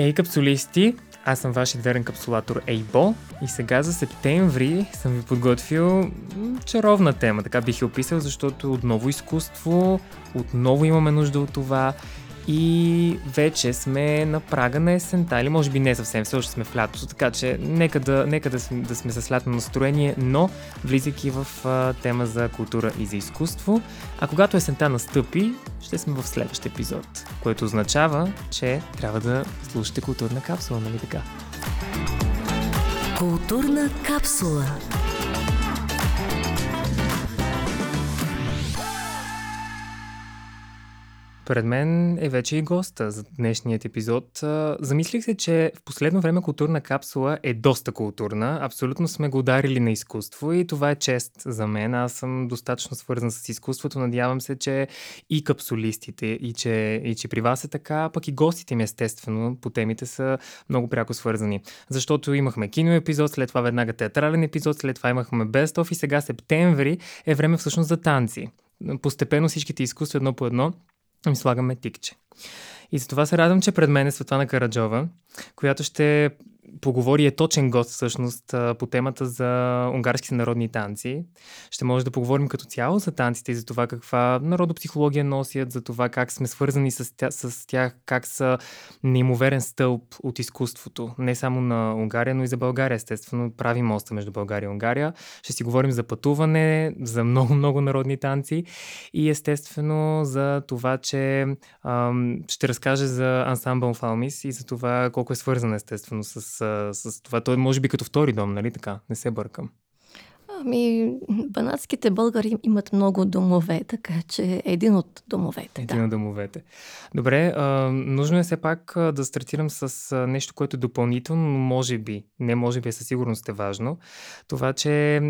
Ей, капсулисти! Аз съм вашият верен капсулатор Ei Bo и сега за септември съм ви подготвил чаровна тема, така бих я описал, защото отново изкуство, отново имаме нужда от това и вече сме на прага на есента, или може би не съвсем, все още сме в лятото, така че нека да сме с лятно настроение, но влизайки в тема за култура и за изкуство. А когато есента настъпи, ще сме в следващ епизод, което означава, че трябва да слушате културна капсула, нали така? Културна капсула. Пред мен е вече и госта за днешният епизод. Замислих се, че в последно време културна капсула е доста културна. Абсолютно сме го ударили на изкуство и това е чест за мен. Аз съм достатъчно свързан с изкуството. Надявам се, че и капсулистите, и че при вас е така, пък и гостите ми естествено по темите са много пряко свързани. Защото имахме кино епизод, след това веднага театрален епизод, след това имахме Best of и сега септември е време всъщност за танци. Постепенно всичките изкуства едно по едно им слагаме тикче. И затова се радвам, че пред мен е Светлана Караджова, която ще поговори, е точен гост всъщност по темата за унгарските народни танци. Ще може да поговорим като цяло за танците и за това каква народопсихология носят, за това как сме свързани с тях, как са неимоверен стълб от изкуството. Не само на Унгария, но и за България, естествено. Прави моста между България и Унгария. Ще си говорим за пътуване, за много-много народни танци и естествено за това, че ще разкаже за ансамбъл Фалмис и за това колко е свързан естествено с това. Той може би като втори дом, нали така? Не се бъркам. Ами, банатските българи имат много домове, така че е един от домовете. Един от домовете. Добре, нужно е все пак да стартирам с нещо, което допълнително може би, а със сигурност е важно. Това, че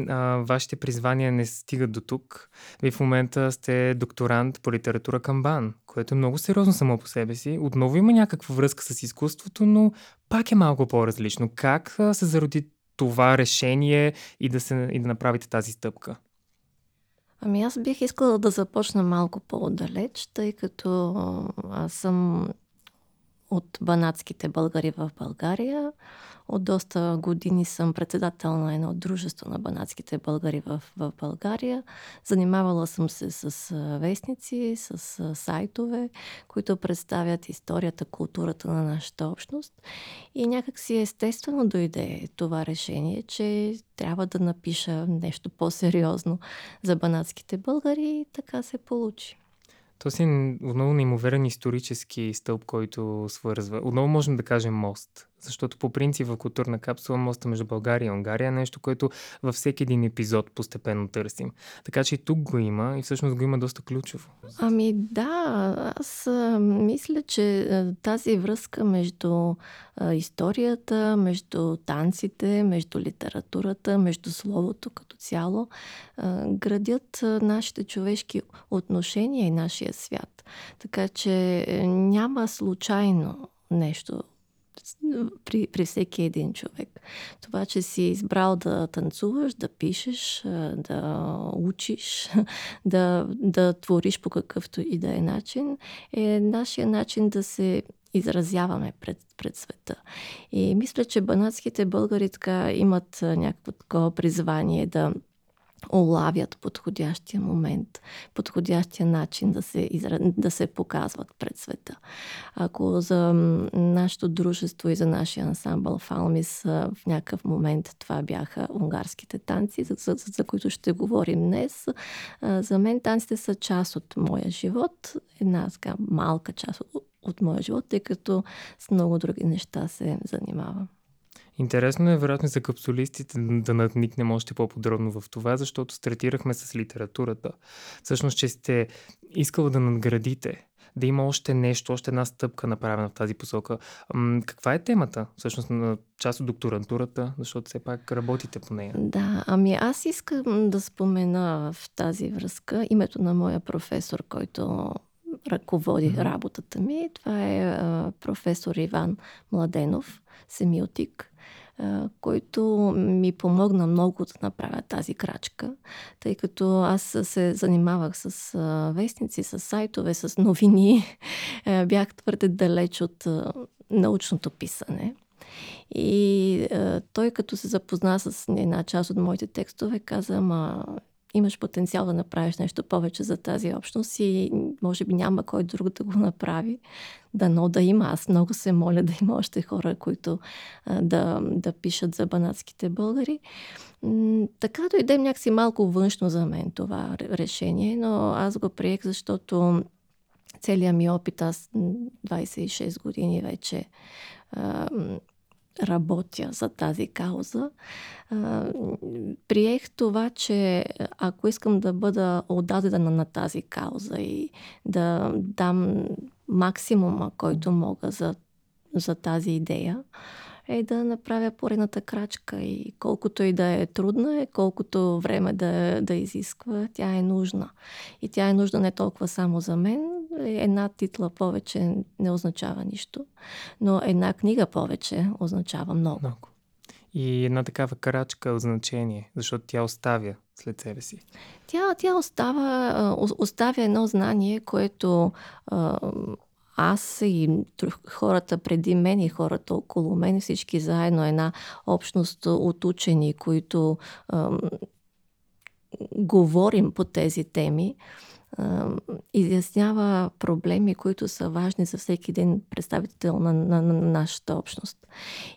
вашите призвания не стигат до тук. Вие в момента сте докторант по литература камбан, което е много сериозно само по себе си. Отново има някаква връзка с изкуството, но пак е малко по-различно. Как се зароди това решение и да направите тази стъпка? Ами аз бих искала да започна малко по-далеч, тъй като аз съм от банатските българи в България. От доста години съм председател на едно дружество на банатските българи в България. Занимавала съм се с вестници, с сайтове, които представят историята, културата на нашата общност. И някак си естествено дойде това решение, че трябва да напиша нещо по-сериозно за банатските българи и така се получи. То си е отново неимоверен исторически стълб, който свързва. Отново можем да кажем мост, защото по принцип в културна капсула моста между България и Унгария е нещо, което във всеки един епизод постепенно търсим. Така че и тук го има и всъщност го има доста ключово. Ами да, аз мисля, че тази връзка между историята, между танците, между литературата, между словото като цяло градят нашите човешки отношения и нашия свят. Така че няма случайно нещо при всеки един човек. Това, че си избрал да танцуваш, да пишеш, да учиш, да твориш по какъвто и да е начин, е нашия начин да се изразяваме пред света. И мисля, че банатските българи така имат някакво такова призвание да улавят подходящия момент, подходящия начин да се показват пред света. Ако за нашето дружество и за нашия ансамбъл Фалмис в някакъв момент това бяха унгарските танци, за които ще говорим днес, за мен танците са част от моя живот, една така малка част от моя живот, тъй като с много други неща се занимавам. Интересно е, вероятно, за капсулистите да надникнем още по-подробно в това, защото стартирахме с литературата. Всъщност, че сте искали да надградите, да има още нещо, още една стъпка направена в тази посока. Каква е темата? Всъщност, на част от докторантурата, защото все пак работите по нея. Да, ами аз искам да спомена в тази връзка името на моя професор, който ръководи работата ми. Това е професор Иван Младенов, семиотик, който ми помогна много да направя тази крачка, тъй като аз се занимавах с вестници, с сайтове, с новини. Бях твърде далеч от научното писане. И той, като се запозна с една част от моите текстове, каза: ама имаш потенциал да направиш нещо повече за тази общност и може би няма кой друг да го направи. Дано да има. Аз много се моля да има още хора, които да пишат за банатските българи. Така дойде някакси малко външно за мен това решение, но аз го приех, защото целият ми опит, аз 26 години вече работя за тази кауза. Приех това, че ако искам да бъда отдадена на тази кауза и да дам максимума, който мога за тази идея, е да направя поредната крачка. И колкото и да е трудна, колкото време да изисква, тя е нужна. И тя е нужна не толкова само за мен. Една титла повече не означава нищо, но една книга повече означава много. И една такава крачка от значение, защото тя оставя след себе си. Тя оставя едно знание, което аз и хората преди мен и хората около мен, всички заедно, една общност от учени, които говорим по тези теми, изяснява проблеми, които са важни за всеки един представител на нашата общност.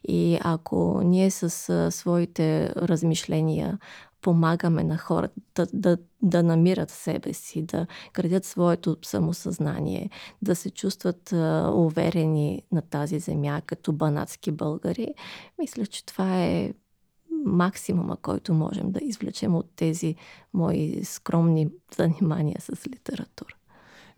И ако ние с своите размишления помагаме на хората да намират себе си, да градят своето самосъзнание, да се чувстват уверени на тази земя като банатски българи, мисля, че това е максимума, който можем да извлечем от тези мои скромни занимания с литература.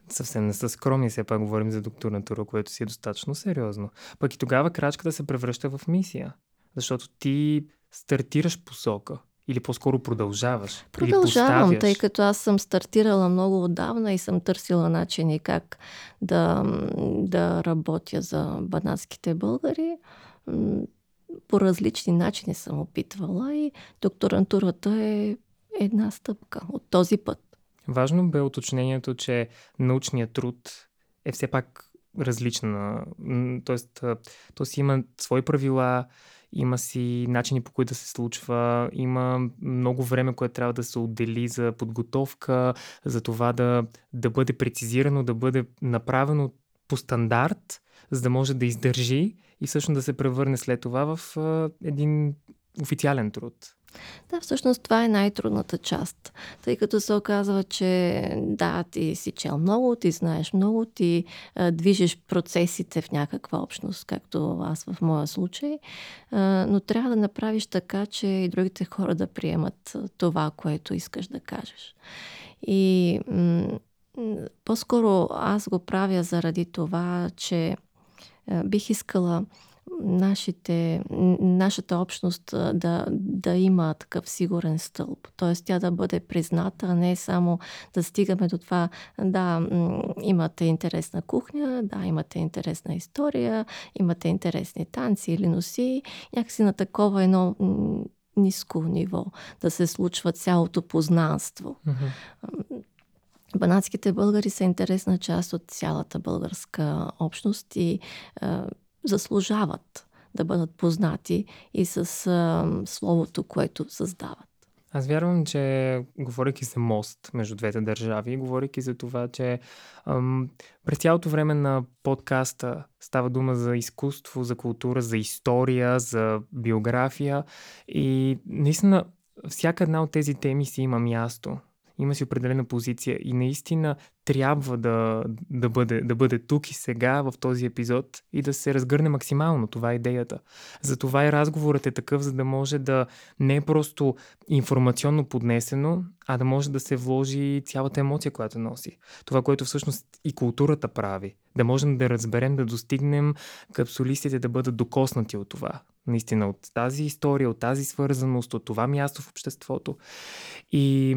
Съвсем не са скромни, все пак говорим за докторантура, което си е достатъчно сериозно. Пък и тогава крачката се превръща в мисия, защото ти стартираш посока. Или по-скоро продължаваш? Продължавам, тъй като аз съм стартирала много отдавна и съм търсила начини как да работя за банатските българи. По различни начини съм опитвала и докторантурата е една стъпка от този път. Важно бе уточнението, че научният труд е все пак различна. Т.е. си има свои правила, има си начини, по които да се случва, има много време, което трябва да се отдели за подготовка, за това да бъде прецизирано, да бъде направено по стандарт, за да може да издържи и всъщност да се превърне след това в един официален труд. Да, всъщност това е най-трудната част, тъй като се оказва, че да, ти си чел много, ти знаеш много, ти движиш процесите в някаква общност, както аз в моя случай, но трябва да направиш така, че и другите хора да приемат това, което искаш да кажеш. И по-скоро аз го правя заради това, че бих искала нашата общност да има такъв сигурен стълб. Тоест тя да бъде призната, а не само да стигаме до това, да, имате интересна кухня, да, имате интересна история, имате интересни танци или носи, някакси на такова едно ниско ниво да се случва цялото познанство. Mm-hmm. Банатските българи са интересна част от цялата българска общност и заслужават да бъдат познати и с словото, което създават. Аз вярвам, че говорейки за мост между двете държави, говорейки за това, че през цялото време на подкаста става дума за изкуство, за култура, за история, за биография и наистина всяка една от тези теми си има място. Има си определена позиция и наистина трябва да бъде тук и сега в този епизод и да се разгърне максимално. Това е идеята. Затова и разговорът е такъв, за да може да не е просто информационно поднесено, а да може да се вложи цялата емоция, която носи. Това, което всъщност и културата прави. Да можем да разберем, да достигнем капсулистите, да бъдат докоснати от това. Наистина от тази история, от тази свързаност, от това място в обществото. И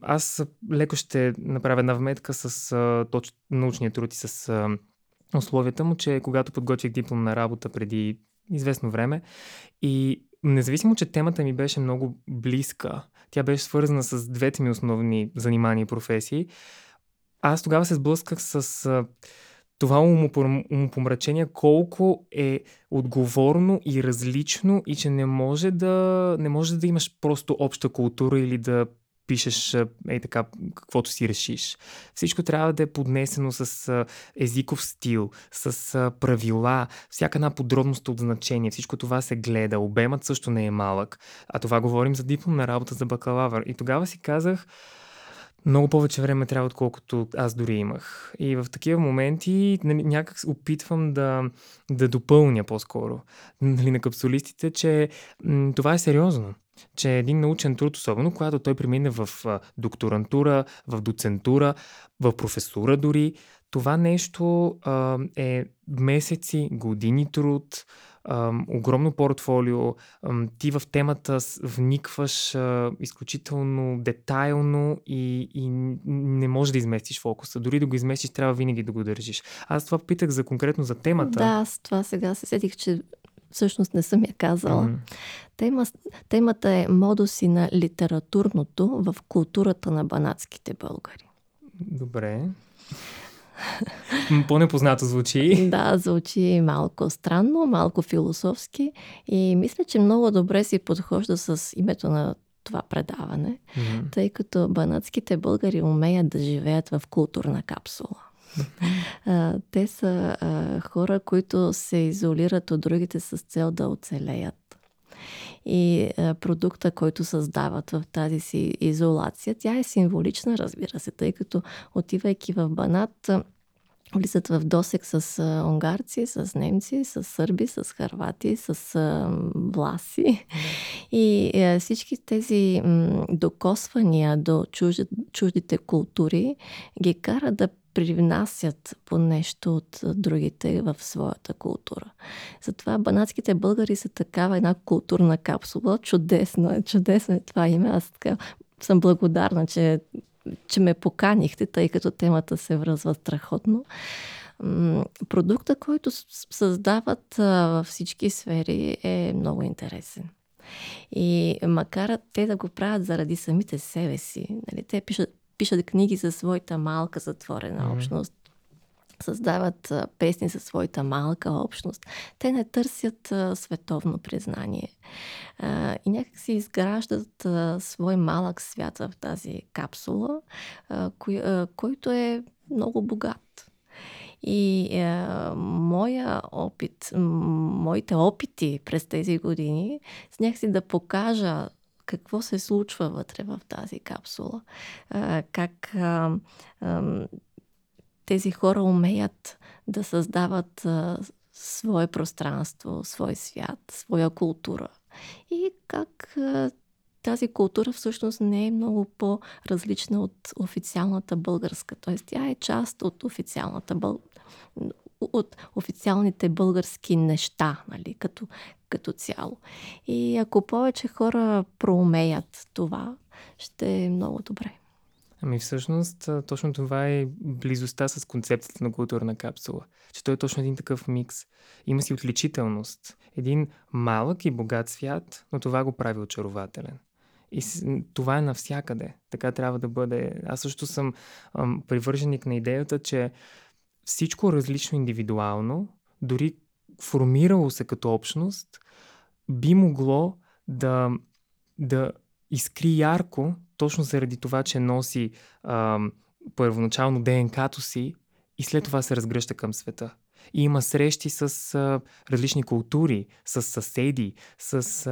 аз леко ще направя една вметка с научния труд и с условията му, че когато подготвих дипломна работа преди известно време и независимо, че темата ми беше много близка, тя беше свързана с двете ми основни занимания и професии, аз тогава се сблъсках с това умопомрачение колко е отговорно и различно и че не може да имаш просто обща култура или да пишеш така, каквото си решиш. Всичко трябва да е поднесено с езиков стил, с правила, всяка една подробност от значение. Всичко това се гледа. Обемът също не е малък. А това говорим за дипломна работа за бакалавър. И тогава си казах, много повече време трябва, отколкото аз дори имах. И в такива моменти някак опитвам да допълня по-скоро на капсулистите, че това е сериозно. Че един научен труд, особено когато той премине в докторантура, в доцентура, в професура дори, това нещо е месеци, години труд, огромно портфолио, ти в темата вникваш изключително детайлно и не можеш да изместиш фокуса. Дори да го изместиш, трябва винаги да го държиш. Аз това питах конкретно за темата. Да, аз това сега се сетих, че всъщност не съм я казала. Темата е модуси на литературното в културата на банатските българи. Добре. По-непознато звучи. Да, звучи малко странно, малко философски и мисля, че много добре си подхожда с името на това предаване, тъй като банатските българи умеят да живеят в културна капсула. Те са хора, които се изолират от другите с цел да оцелеят. И продукта, който създават в тази си изолация, тя е символична, разбира се, тъй като отивайки в Банат, влизат в досек с унгарци, с немци, с сърби, с хървати, с власи. И всички тези докосвания до чуждите култури ги кара да привнасят по нещо от другите в своята култура. Затова банатските българи са такава една културна капсула. Чудесно е това име. Аз така съм благодарна, че ме поканихте, тъй като темата се връзва страхотно. Продукта, който създават във всички сфери, е много интересен. И макар те да го правят заради самите себе си, нали, те пишат книги за своята малка затворена общност, създават песни за своята малка общност. Те не търсят световно признание. И някак си изграждат свой малък свят в тази капсула, който е много богат. И моите опити през тези години с някакси да покажа какво се случва вътре в тази капсула. Как тези хора умеят да създават свое пространство, свой свят, своя култура. И как тази култура всъщност не е много по-различна от официалната българска. Т.е. тя е част от официалните български неща, нали, като цяло. И ако повече хора проумеят това, ще е много добре. Ами всъщност, точно това е близостта с концепцията на културна капсула. Че той е точно един такъв микс. Има си отличителност. Един малък и богат свят, но това го прави очарователен. И това е навсякъде. Така трябва да бъде. Аз също съм привърженик на идеята, че всичко различно индивидуално, дори формирало се като общност, би могло да изкри ярко, точно заради това, че носи първоначално ДНК-то си и след това се разгръща към света. И има срещи с различни култури, с съседи, с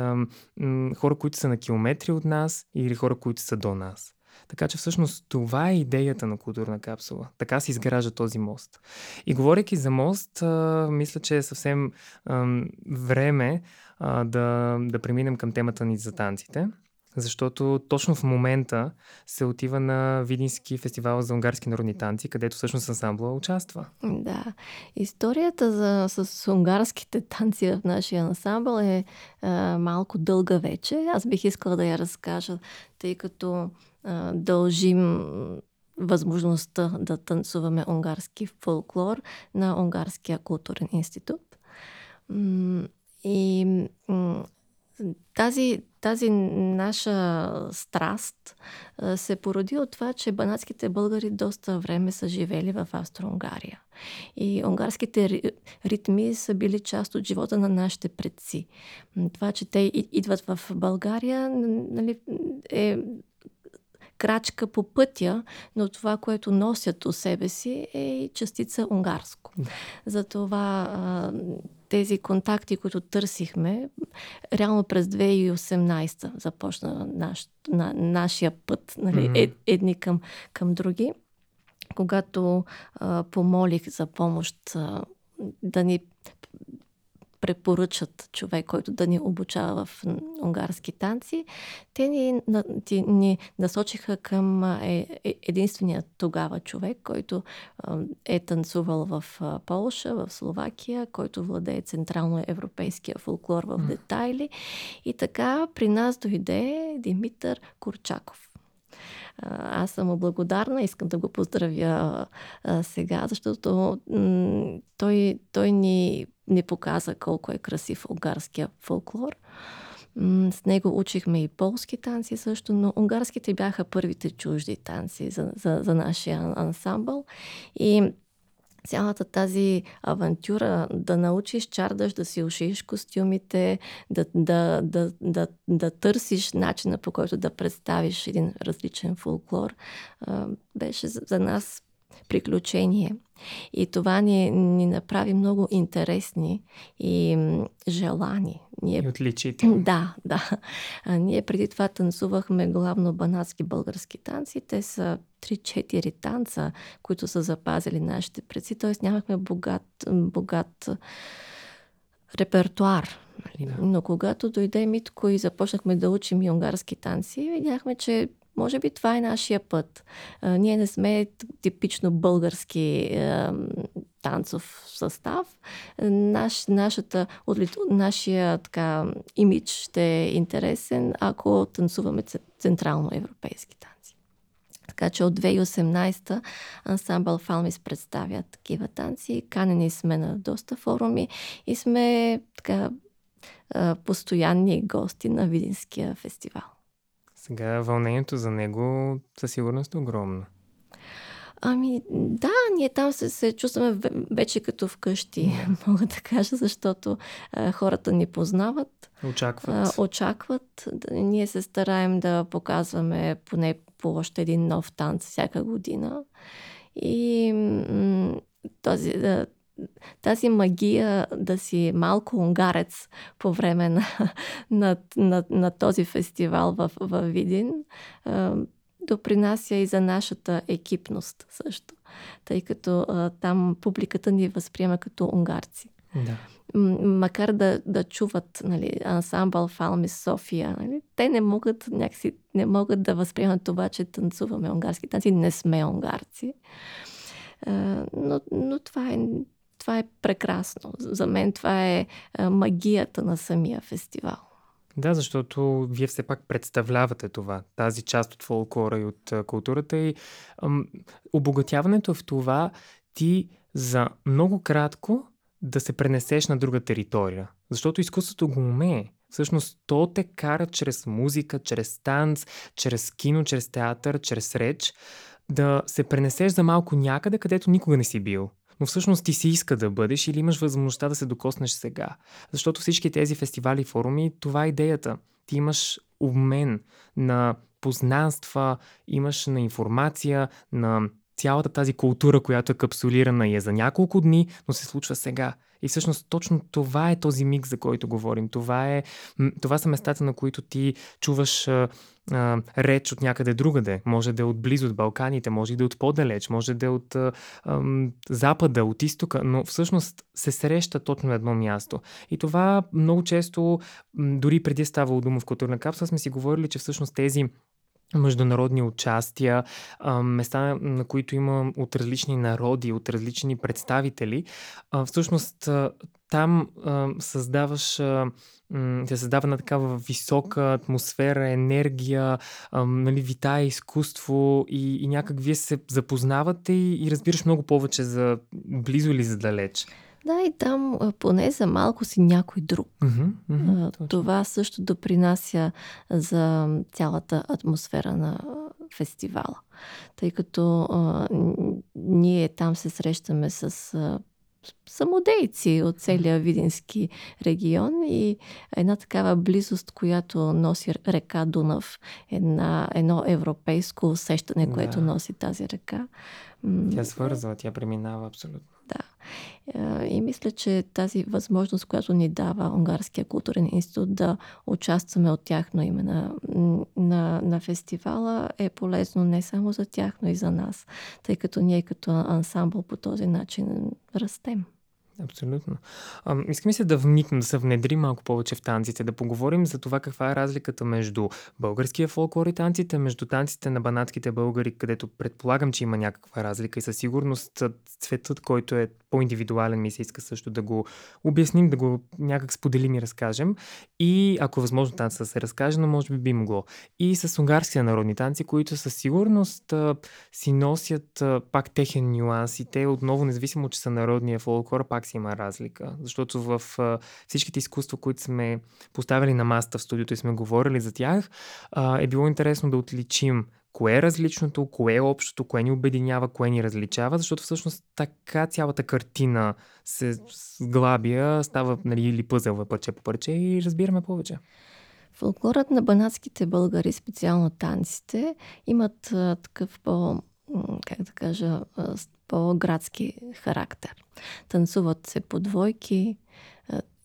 хора, които са на километри от нас или хора, които са до нас. Така че всъщност това е идеята на културна капсула. Така се изгражда този мост. И говорейки за мост, мисля, че е съвсем време да преминем към темата ни за танците. Защото точно в момента се отива на Видински фестивал за унгарски народни танци, където всъщност ансамбла участва. Да. Историята с унгарските танци в нашия ансамбъл е малко дълга вече. Аз бих искала да я разкажа, тъй като дължим възможността да танцуваме унгарски фолклор на Унгарския културен институт. И Тази наша страст се породи от това, че банатските българи доста време са живели в Австро-Унгария. И унгарските ритми са били част от живота на нашите предци. Това, че те идват в България, нали, е крачка по пътя, но това, което носят у себе си, е частица унгарско. Затова тези контакти, които търсихме, реално през 2018 започна нашия път, нали, едни към други. Когато помолих за помощ да ни препоръчат човек, който да ни обучава в унгарски танци, те ни насочиха към единствения тогава човек, който е танцувал в Полша, в Словакия, който владее централноевропейския фолклор в детайли. И така при нас дойде Димитър Курчаков. Аз съм му благодарна, искам да го поздравя сега, защото той ни показа колко е красив унгарския фолклор. С него учихме и полски танци също, но унгарските бяха първите чужди танци за нашия ансамбъл. И цялата тази авантюра да научиш чардаш, да си ушиш костюмите, да търсиш начина, по който да представиш един различен фолклор, беше за нас приключение. И това ни направи много интересни и желани. И отличителни. Да. Ние преди това танцувахме главно банатски български танци. Те са 3-4 танца, които са запазили нашите предци. Тоест нямахме богат репертуар. Да. Но когато дойде Митко и започнахме да учим и унгарски танци, видяхме, че може би това е нашия път. Ние не сме типично български танцов състав. Нашия така, имидж ще е интересен, ако танцуваме централноевропейски танци. Така че от 2018 ансамбъл Фалмис представя такива танци. Канени сме на доста форуми и сме така, постоянни гости на Видинския фестивал. Сега вълнението за него със сигурност е огромно. Да, ние там се чувстваме вече като вкъщи, мога да кажа, защото хората ни познават. Очакват. Ние се стараем да показваме поне по още един нов танц всяка година. И тази магия да си малко унгарец по време на този фестивал в Видин допринася и за нашата екипност също, тъй като там публиката ни възприема като унгарци. Да. Макар да чуват, нали, ансамбъл Фалмис София, нали, те не могат да възприемат това, че танцуваме унгарски танци, не сме унгарци. Но това е прекрасно. За мен това е магията на самия фестивал. Да, защото вие все пак представлявате това, тази част от фолклора и от културата. И обогатяването в това ти за много кратко да се пренесеш на друга територия. Защото изкуството го умее. Всъщност то те кара чрез музика, чрез танц, чрез кино, чрез театър, чрез реч, да се пренесеш за малко някъде, където никога не си бил. Но всъщност ти си иска да бъдеш или имаш възможността да се докоснеш сега. Защото всички тези фестивали и форуми, това е идеята. Ти имаш обмен на познанства, имаш на информация, на цялата тази култура, която е капсулирана и е за няколко дни, но се случва сега. И всъщност точно това е този миг, за който говорим. Това са местата, на които ти чуваш реч от някъде другаде. Може да е отблизо от Балканите, може да е от по-далеч, може да е от запада, от изтока, но всъщност се среща точно на едно място. И това много често, дори преди ставало дума в Културна капсула, сме си говорили, че всъщност тези международни участия, места, на които има от различни народи, от различни представители. Всъщност там се създава на такава висока атмосфера, енергия, нали, витае изкуство и някак вие се запознавате и разбираш много повече за близо или за далеч. Да, и там поне за малко си някой друг. Това също допринася за цялата атмосфера на фестивала. Тъй като ние там се срещаме с самодейци от целия Видински регион и една такава близост, която носи река Дунав, едно европейско усещане, което носи тази река. Тя свързва, тя преминава абсолютно. Да. И мисля, че тази възможност, която ни дава Унгарския културен институт да участваме от тяхно име на фестивала, е полезно не само за тях, но и за нас, тъй като ние като ансамбъл по този начин растем. Абсолютно. Искам се да вникнем, да се внедрим малко повече в танците, да поговорим за това каква е разликата между българския фолклор и танците, между танците на банатските българи, където предполагам, че има някаква разлика и със сигурност цветът, който е по-индивидуален, ми се иска също да го обясним, да го някак споделим и разкажем. И ако възможно танца се разкаже, но може би би могло. И с унгарските народни танци, които със сигурност си носят пак техен нюанс и те отново, независимо, че са народния фолклор, пак си има разлика. Защото в всичките изкуства, които сме поставили на масата в студиото и сме говорили за тях, е било интересно да отличим кое е различното, кое е общото, кое ни обединява, кое ни различава, защото всъщност така цялата картина се сглабя, става или пъзъл парче по парче и разбираме повече. Фолклорът на банатските българи, специално танците, имат такъв по-градски характер. Танцуват се по двойки,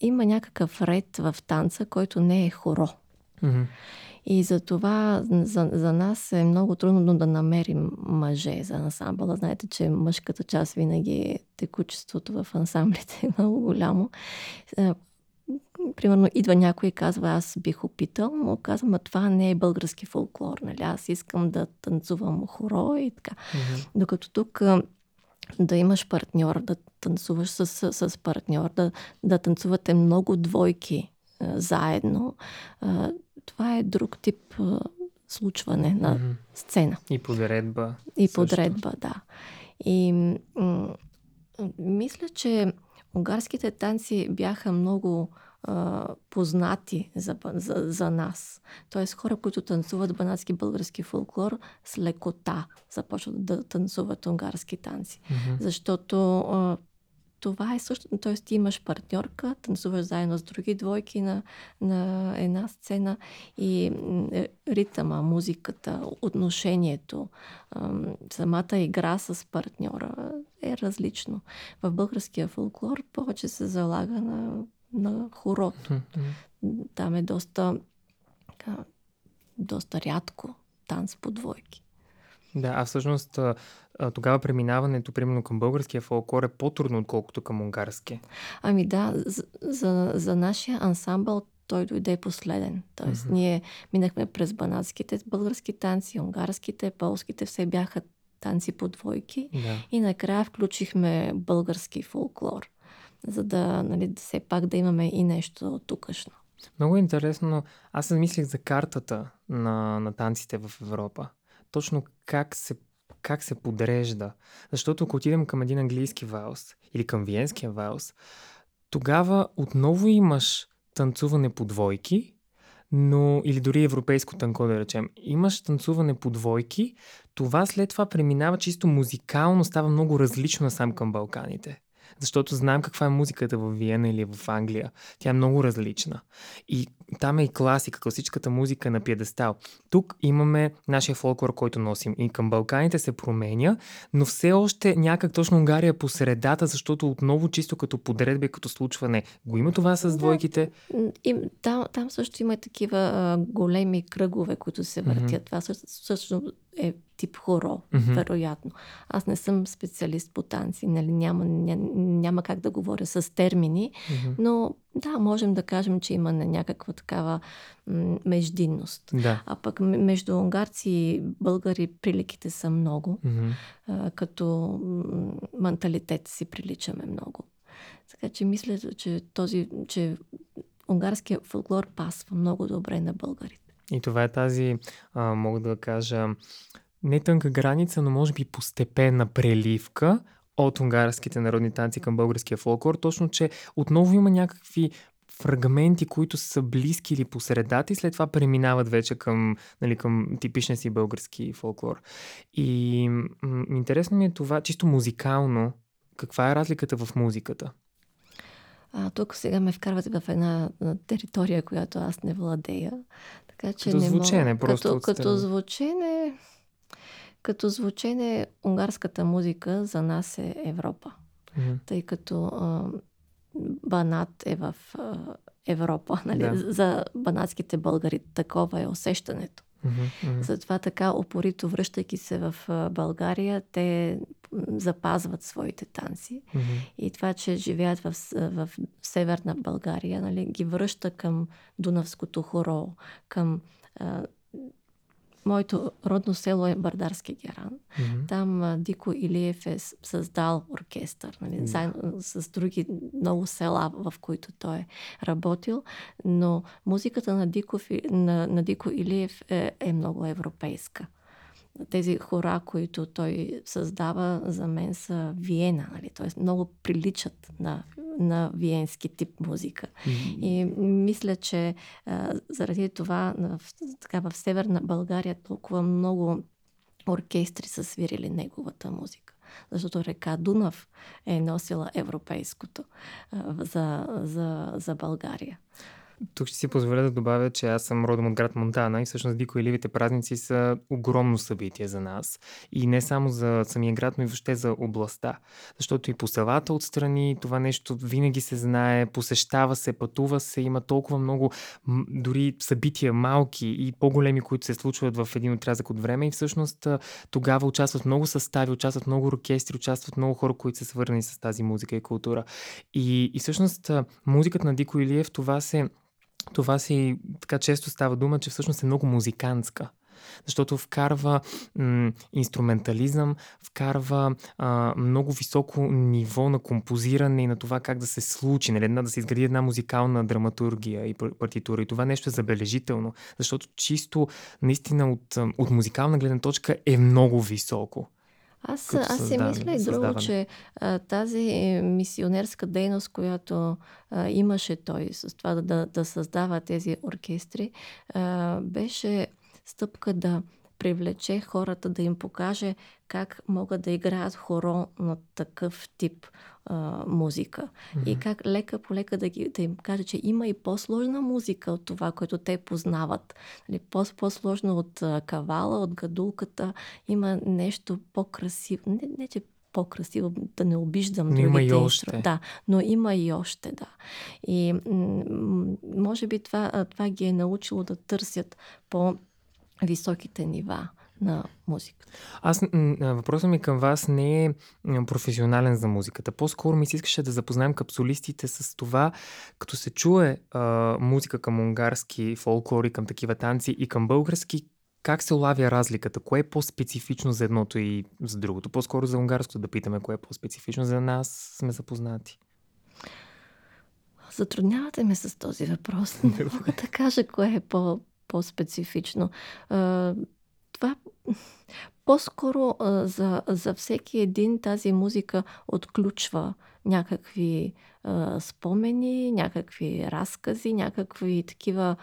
има някакъв ред в танца, който не е хоро. Mm-hmm. И затова за нас е много трудно да намерим мъже за ансамбъла. Знаете, че мъжката част винаги, текучеството в ансамблите е много голямо. Примерно идва някой и казва, аз бих опитал, но казвам, а това не е български фолклор, нали? Аз искам да танцувам хоро и така. Mm-hmm. Докато тук да имаш партньор, да танцуваш с партньор, да танцувате много двойки заедно, това е друг тип случване на сцена. И подредба. И подредба, също. Да. И мисля, че унгарските танци бяха много познати за нас. Тоест хора, които танцуват банатски български фолклор, с лекота започват да танцуват унгарски танци. Mm-hmm. Защото това е също, т.е. ти имаш партньорка, танцуваш заедно с други двойки на една сцена и ритъма, музиката, отношението, самата игра с партньора е различно. В българския фолклор повече се залага на хорото. Там е доста рядко танц по двойки. Да, а всъщност тогава преминаването, примерно към българския фолклор е по-трудно, отколкото към унгарския. Ами да, за нашия ансамбъл той дойде последен. Тоест ние минахме през банатските български танци, унгарските, полските, все бяха танци по двойки и накрая включихме български фолклор, за да, нали, все пак да имаме и нещо тукашно. Много интересно. Аз се мислих за картата на танците в Европа. Точно как се подрежда. Защото ако отидем към един английски валс или към виенския валс, тогава отново имаш танцуване по двойки, но или дори европейско танко, да речем. Имаш танцуване по двойки, това след това преминава чисто музикално, става много различно сам към Балканите. Защото знаем каква е музиката в Виена или в Англия. Тя е много различна. И там е и класика, класическата музика на пиедестал. Тук имаме нашия фолклор, който носим. И към Балканите се променя, но все още някак точно Унгария по средата, защото отново чисто като подредба и като случване го има това с двойките. И там също има такива големи кръгове, които се въртят. Това също е тип хоро, вероятно. Аз не съм специалист по танци, нали, няма как да говоря с термини, но да, можем да кажем, че има някаква такава междинност. Да. А пък между унгарци и българи приликите са много, като менталитет си приличаме много. Така че мисля, че унгарския фолклор пасва много добре на българите. И това е тази, мога да кажа, не тънка граница, но може би постепенна преливка от унгарските народни танци към българския фолклор, точно, че отново има някакви фрагменти, които са близки или по средата и след това преминават вече към, нали, към типичния си български фолклор. И интересно ми е това, чисто музикално, каква е разликата в музиката? Тук сега ме вкарвате в една територия, която аз не владея. Така, че като не звучене мога... просто Като звучене унгарската музика за нас е Европа. Mm-hmm. Тъй като Банат е в Европа. Нали? Да. За банатските българи такова е усещането. Mm-hmm. Затова така упорито връщайки се в България, те запазват своите танци. Mm-hmm. И това, че живеят в Северна България, нали, ги връща към Дунавското хоро, към... Моето родно село е Бардарски Геран. Mm-hmm. Там Дико Илиев е създал оркестър, нали, заедно с други много села, в които той е работил. Но музиката на Дико Илиев е много европейска. Тези хора, които той създава, за мен са Виена, нали? Т.е. много приличат на виенски тип музика. Mm-hmm. И мисля, че заради това в Северна България толкова много оркестри са свирили неговата музика. Защото река Дунав е носила европейското за България. Тук ще си позволя да добавя, че аз съм родом от град Монтана и всъщност Дико Илиевите празници са огромно събитие за нас. И не само за самия град, но и въобще за областта. Защото и по селата отстрани това нещо винаги се знае, посещава се, пътува се, има толкова много дори събития малки и по-големи, които се случват в един отрязък от време. И всъщност тогава участват много състави, участват много оркестри, участват много хора, които са свързани с тази музика и култура. И всъщност музиката на Дико Илиев, това така често става дума, че всъщност е много музикантска. Защото вкарва инструментализъм, вкарва много високо ниво на композиране и на това как да се случи, нали, да се изгради една музикална драматургия и партитура. И това нещо е забележително, защото чисто наистина от музикална гледна точка е много високо. Аз си мисля и друго, че тази мисионерска дейност, която имаше той с това да създава тези оркестри, беше стъпка да привлече хората, да им покаже как могат да играят хоро на такъв тип музика. Mm-hmm. И как лека по лека да им каже, че има и по-сложна музика от това, което те познават. Нали, по-сложно от кавала, от гадулката. Има нещо по-красиво. Не че по-красиво, да не обиждам другите инструменти. Да, но има и още, да. И може би това ги е научило да търсят по-високите нива на музиката. Въпросът ми към вас не е професионален за музиката. По-скоро ми се искаше да запознаем капсулистите с това, като се чуе музика към унгарски фолклори, към такива танци и към български, как се улавя разликата? Кое е по-специфично за едното и за другото? По-скоро за унгарското да питаме, кое е по-специфично за нас, сме запознати. Затруднявате ме с този въпрос. Не мога да кажа кое е по-специфично. Това по-скоро за всеки един тази музика отключва някакви спомени, някакви разкази, някакви такива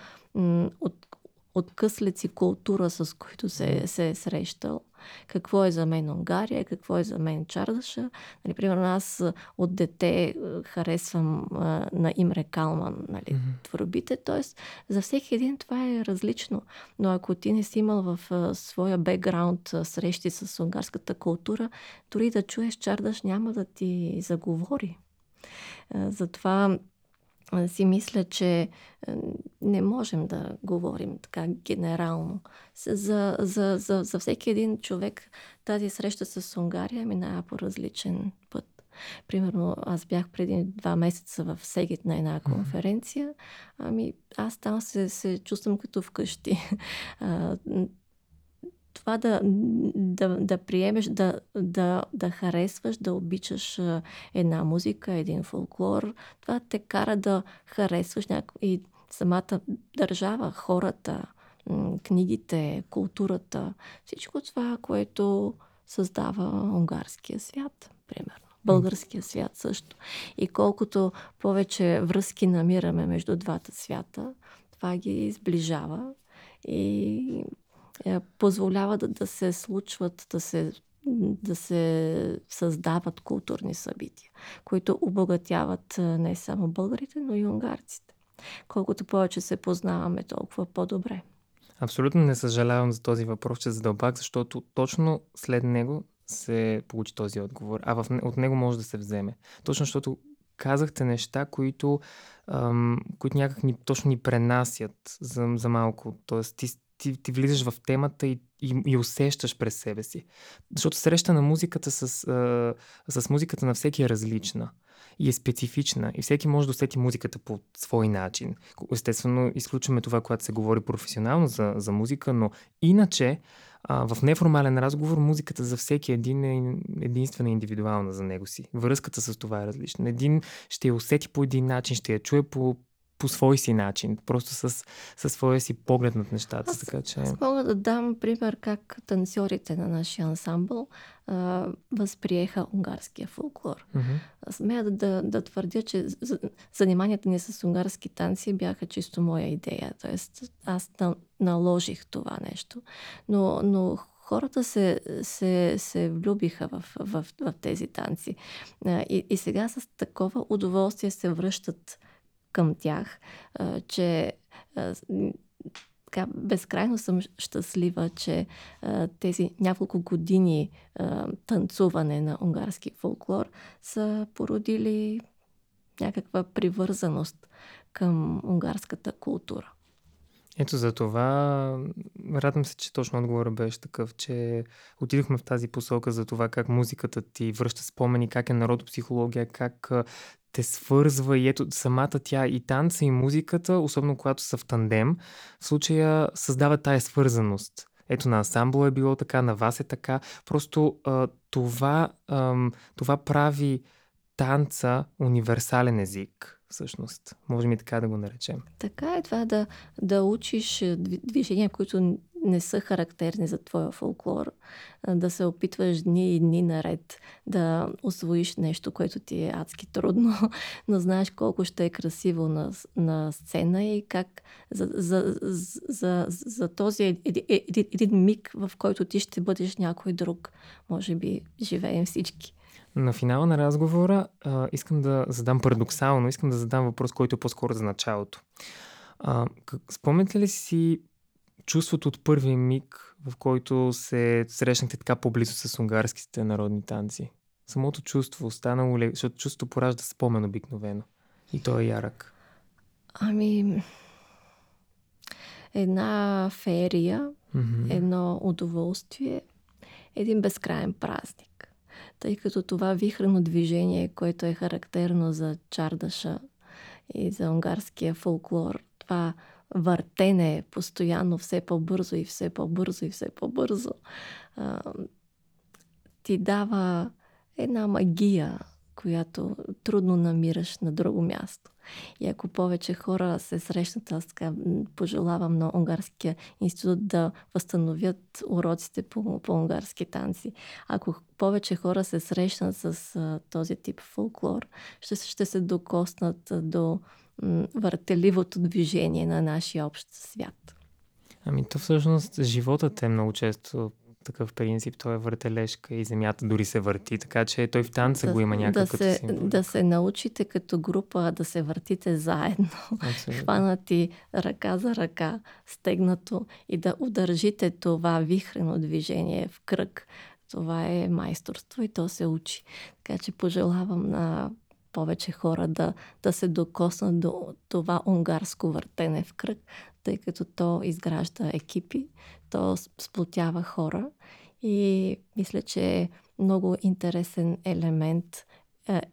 откъслици култура, с които се е срещал. Какво е за мен Унгария, какво е за мен Чардаша. Нали, примерно аз от дете харесвам на Имре Калман, нали, творбите. Тоест, за всеки един това е различно. Но ако ти не си имал в своя бекграунд срещи с унгарската култура, дори да чуеш Чардаш няма да ти заговори. Затова си мисля, че не можем да говорим така генерално. За всеки един човек тази среща с Унгария минава по различен път. Примерно аз бях преди 2 месеца в Сегед на една конференция. Аз там се чувствам като вкъщи. Това да приемеш, да харесваш, да обичаш една музика, един фолклор, това те кара да харесваш и самата държава, хората, книгите, културата, всичко това, което създава унгарския свят, примерно. българския свят също. И колкото повече връзки намираме между двата свята, това ги сближава и позволява да се случват, да се създават културни събития, които обогатяват не само българите, но и унгарците. Колкото повече се познаваме, толкова по-добре. Абсолютно не съжалявам за този въпрос, че задълбах, защото точно след него се получи този отговор, а от него може да се вземе. Точно защото казахте неща, които някак точно ни пренасят за малко. Тоест, ти влизаш в темата и усещаш през себе си. Защото среща на музиката с музиката на всеки е различна и е специфична. И всеки може да усети музиката по свой начин. Естествено, изключваме това, когато се говори професионално за музика, но иначе в неформален разговор музиката за всеки един е единствена индивидуална за него си. Връзката с това е различна. Един ще я усети по един начин, ще я чуе по свой си начин, просто със своя си поглед над нещата. Аз мога да дам пример как танцорите на нашия ансамбъл възприеха унгарския фолклор. Mm-hmm. Смея да твърдя, че заниманията ни с унгарски танци бяха чисто моя идея. Тоест, аз наложих това нещо. Но хората се влюбиха в тези танци. И сега с такова удоволствие се връщат към тях, че така безкрайно съм щастлива, че тези няколко години танцуване на унгарски фолклор са породили някаква привързаност към унгарската култура. Ето за това радвам се, че точно отговорът беше такъв, че отидохме в тази посока за това как музиката ти връща спомени, как е народопсихология, как те свързва и ето самата тя и танца и музиката, особено когато са в тандем, в случая създава тая свързаност. Ето на ансамбъла е било така, на вас е така. Просто това прави танца универсален език. Всъщност. Можем и така да го наречем. Така е това да учиш движения, които не са характерни за твоя фолклор, да се опитваш дни и дни наред да освоиш нещо, което ти е адски трудно, но знаеш колко ще е красиво на сцена и как за този един миг, в който ти ще бъдеш някой друг. Може би живеем всички. На финала на разговора искам да задам въпрос, който е по-скоро за началото. Спомняте ли си чувството от първия миг, в който се срещнахте така по-близо с унгарските народни танци? Самото чувство останало ли, защото чувството поражда спомен обикновено и то е ярък. Една ферия, mm-hmm. едно удоволствие, един безкрайен празник. Тъй като това вихрено движение, което е характерно за чардаша и за унгарския фолклор, това въртене постоянно все по-бързо и все по-бързо и все по-бързо, ти дава една магия, която трудно намираш на друго място. И ако повече хора се срещнат, аз така пожелавам на Унгарския институт да възстановят уроците по унгарски танци. Ако повече хора се срещнат с този тип фолклор, ще се докоснат до въртеливото движение на нашия общ свят. То всъщност животът е много често такъв принцип, той е въртележка и земята дори се върти, така че той в танца го има някакъв символика. Да се научите като група да се въртите заедно, хванати ръка за ръка, стегнато и да удържите това вихрено движение в кръг. Това е майсторство и то се учи. Така че пожелавам на повече хора да се докоснат до това унгарско въртене в кръг, тъй като то изгражда екипи, то сплотява хора и мисля, че е много интересен елемент,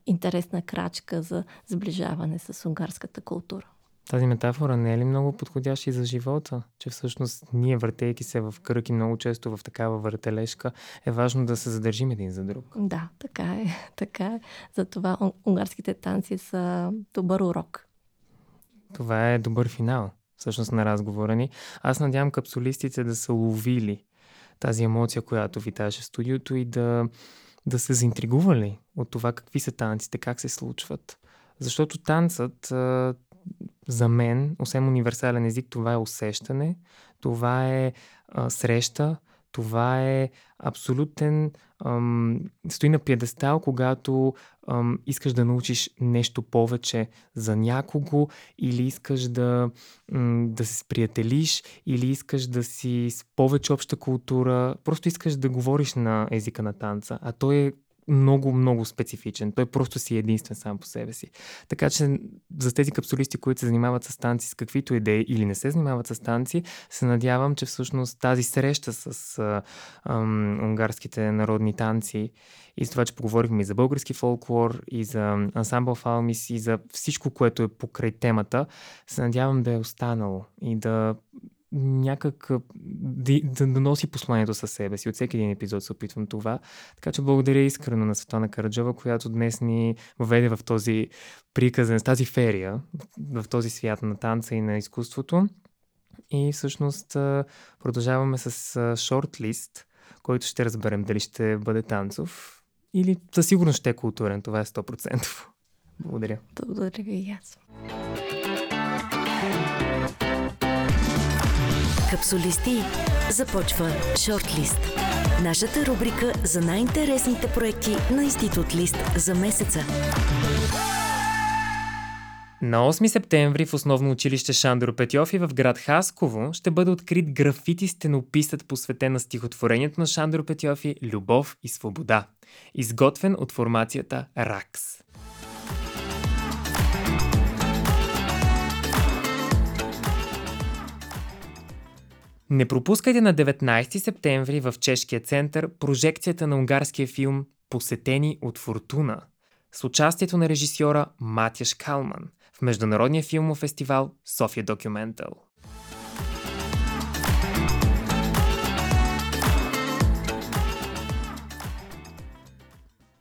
интересна крачка за сближаване с унгарската култура. Тази метафора не е ли много подходяща и за живота? Че всъщност ние, въртейки се в кръг и много често в такава въртележка, е важно да се задържим един за друг. Да, така е. Така е. Затова унгарските танци са добър урок. Това е добър финал, всъщност, на разговора ни. Аз надявам капсулистите да са ловили тази емоция, която ви таше в студиото и да да се заинтригували от това какви са танците, как се случват. Защото танцът за мен, освен универсален език, това е усещане, това е среща, това е абсолютен... стои на пиедестал, когато искаш да научиш нещо повече за някого или искаш да се сприятелиш, или искаш да си с повече обща култура. Просто искаш да говориш на езика на танца, а той е много специфичен. Той просто си е единствен сам по себе си. Така че за тези капсулисти, които се занимават с танци, с каквито идеи или не се занимават с танци, се надявам, че всъщност тази среща с унгарските народни танци и с това, че поговорихме и за български фолклор, и за ансамбъл Фалмис, и за всичко, което е покрай темата, се надявам да е останало и да да носи посланието със себе си. От всеки един епизод се опитвам това. Така че благодаря искрено на Светлана Караджова, която днес ни въведе в този приказен, с тази ферия, в този свят на танца и на изкуството. И всъщност продължаваме с ShortLiszt, който ще разберем дали ще бъде танцов или със сигурност ще е културен. Това е 100%. Благодаря. Благодаря ви и аз. Капсулисти започва ShortLiszt. Нашата рубрика за най-интересните проекти на Институт Лист за месеца. На 8 септември в Основно училище Шандро Петьофи в град Хасково ще бъде открит графити стенописът, посветен на стихотворението на Шандро Петьофи «Любов и свобода», изготвен от формацията РАКС. Не пропускайте на 19 септември в Чешкия център прожекцията на унгарския филм «Посетени от Фортуна» с участието на режисьора Матиаш Калман в Международния филмофестивал София Документал.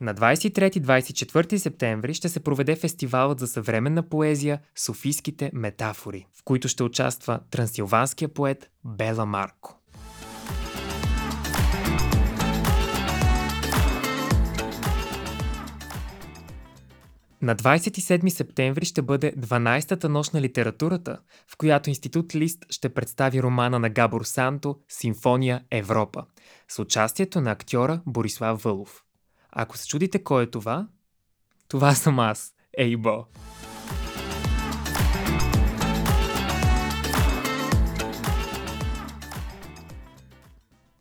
На 23-24 септември ще се проведе фестивалът за съвременна поезия Софийските метафори, в които ще участва трансилванския поет Бела Марко. На 27 септември ще бъде 12-та нощ на литературата, в която Институт Лист ще представи романа на Габор Санто «Симфония Европа» с участието на актьора Борислав Вълов. Ако се чудите кой е това, това съм аз, Ei Bo.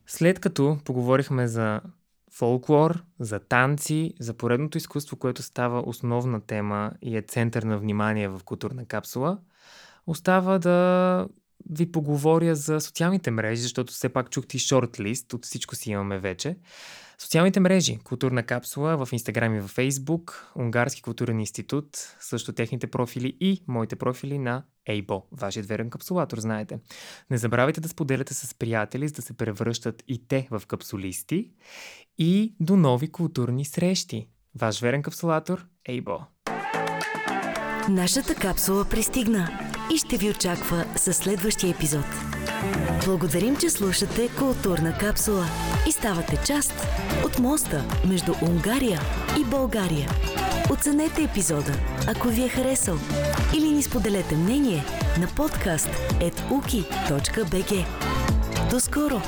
След като поговорихме за фолклор, за танци, за поредното изкуство, което става основна тема и е център на внимание в културна капсула, остава да ви поговоря за социалните мрежи, защото все пак чухте и ShortLiszt, от всичко си имаме вече. Социалните мрежи, културна капсула в Инстаграм и във Фейсбук, Унгарски културен институт, също техните профили и моите профили на Ei Bo, вашият верен капсулатор, знаете. Не забравяйте да споделяте с приятели, за да се превръщат и те в капсулисти. И до нови културни срещи. Ваш верен капсулатор Ei Bo. Нашата капсула пристигна и ще ви очаква със следващия епизод. Благодарим, че слушате Културна капсула и ставате част от моста между Унгария и България. Оценете епизода, ако ви е харесал, или ни споделете мнение на podcast@uki.bg. До скоро!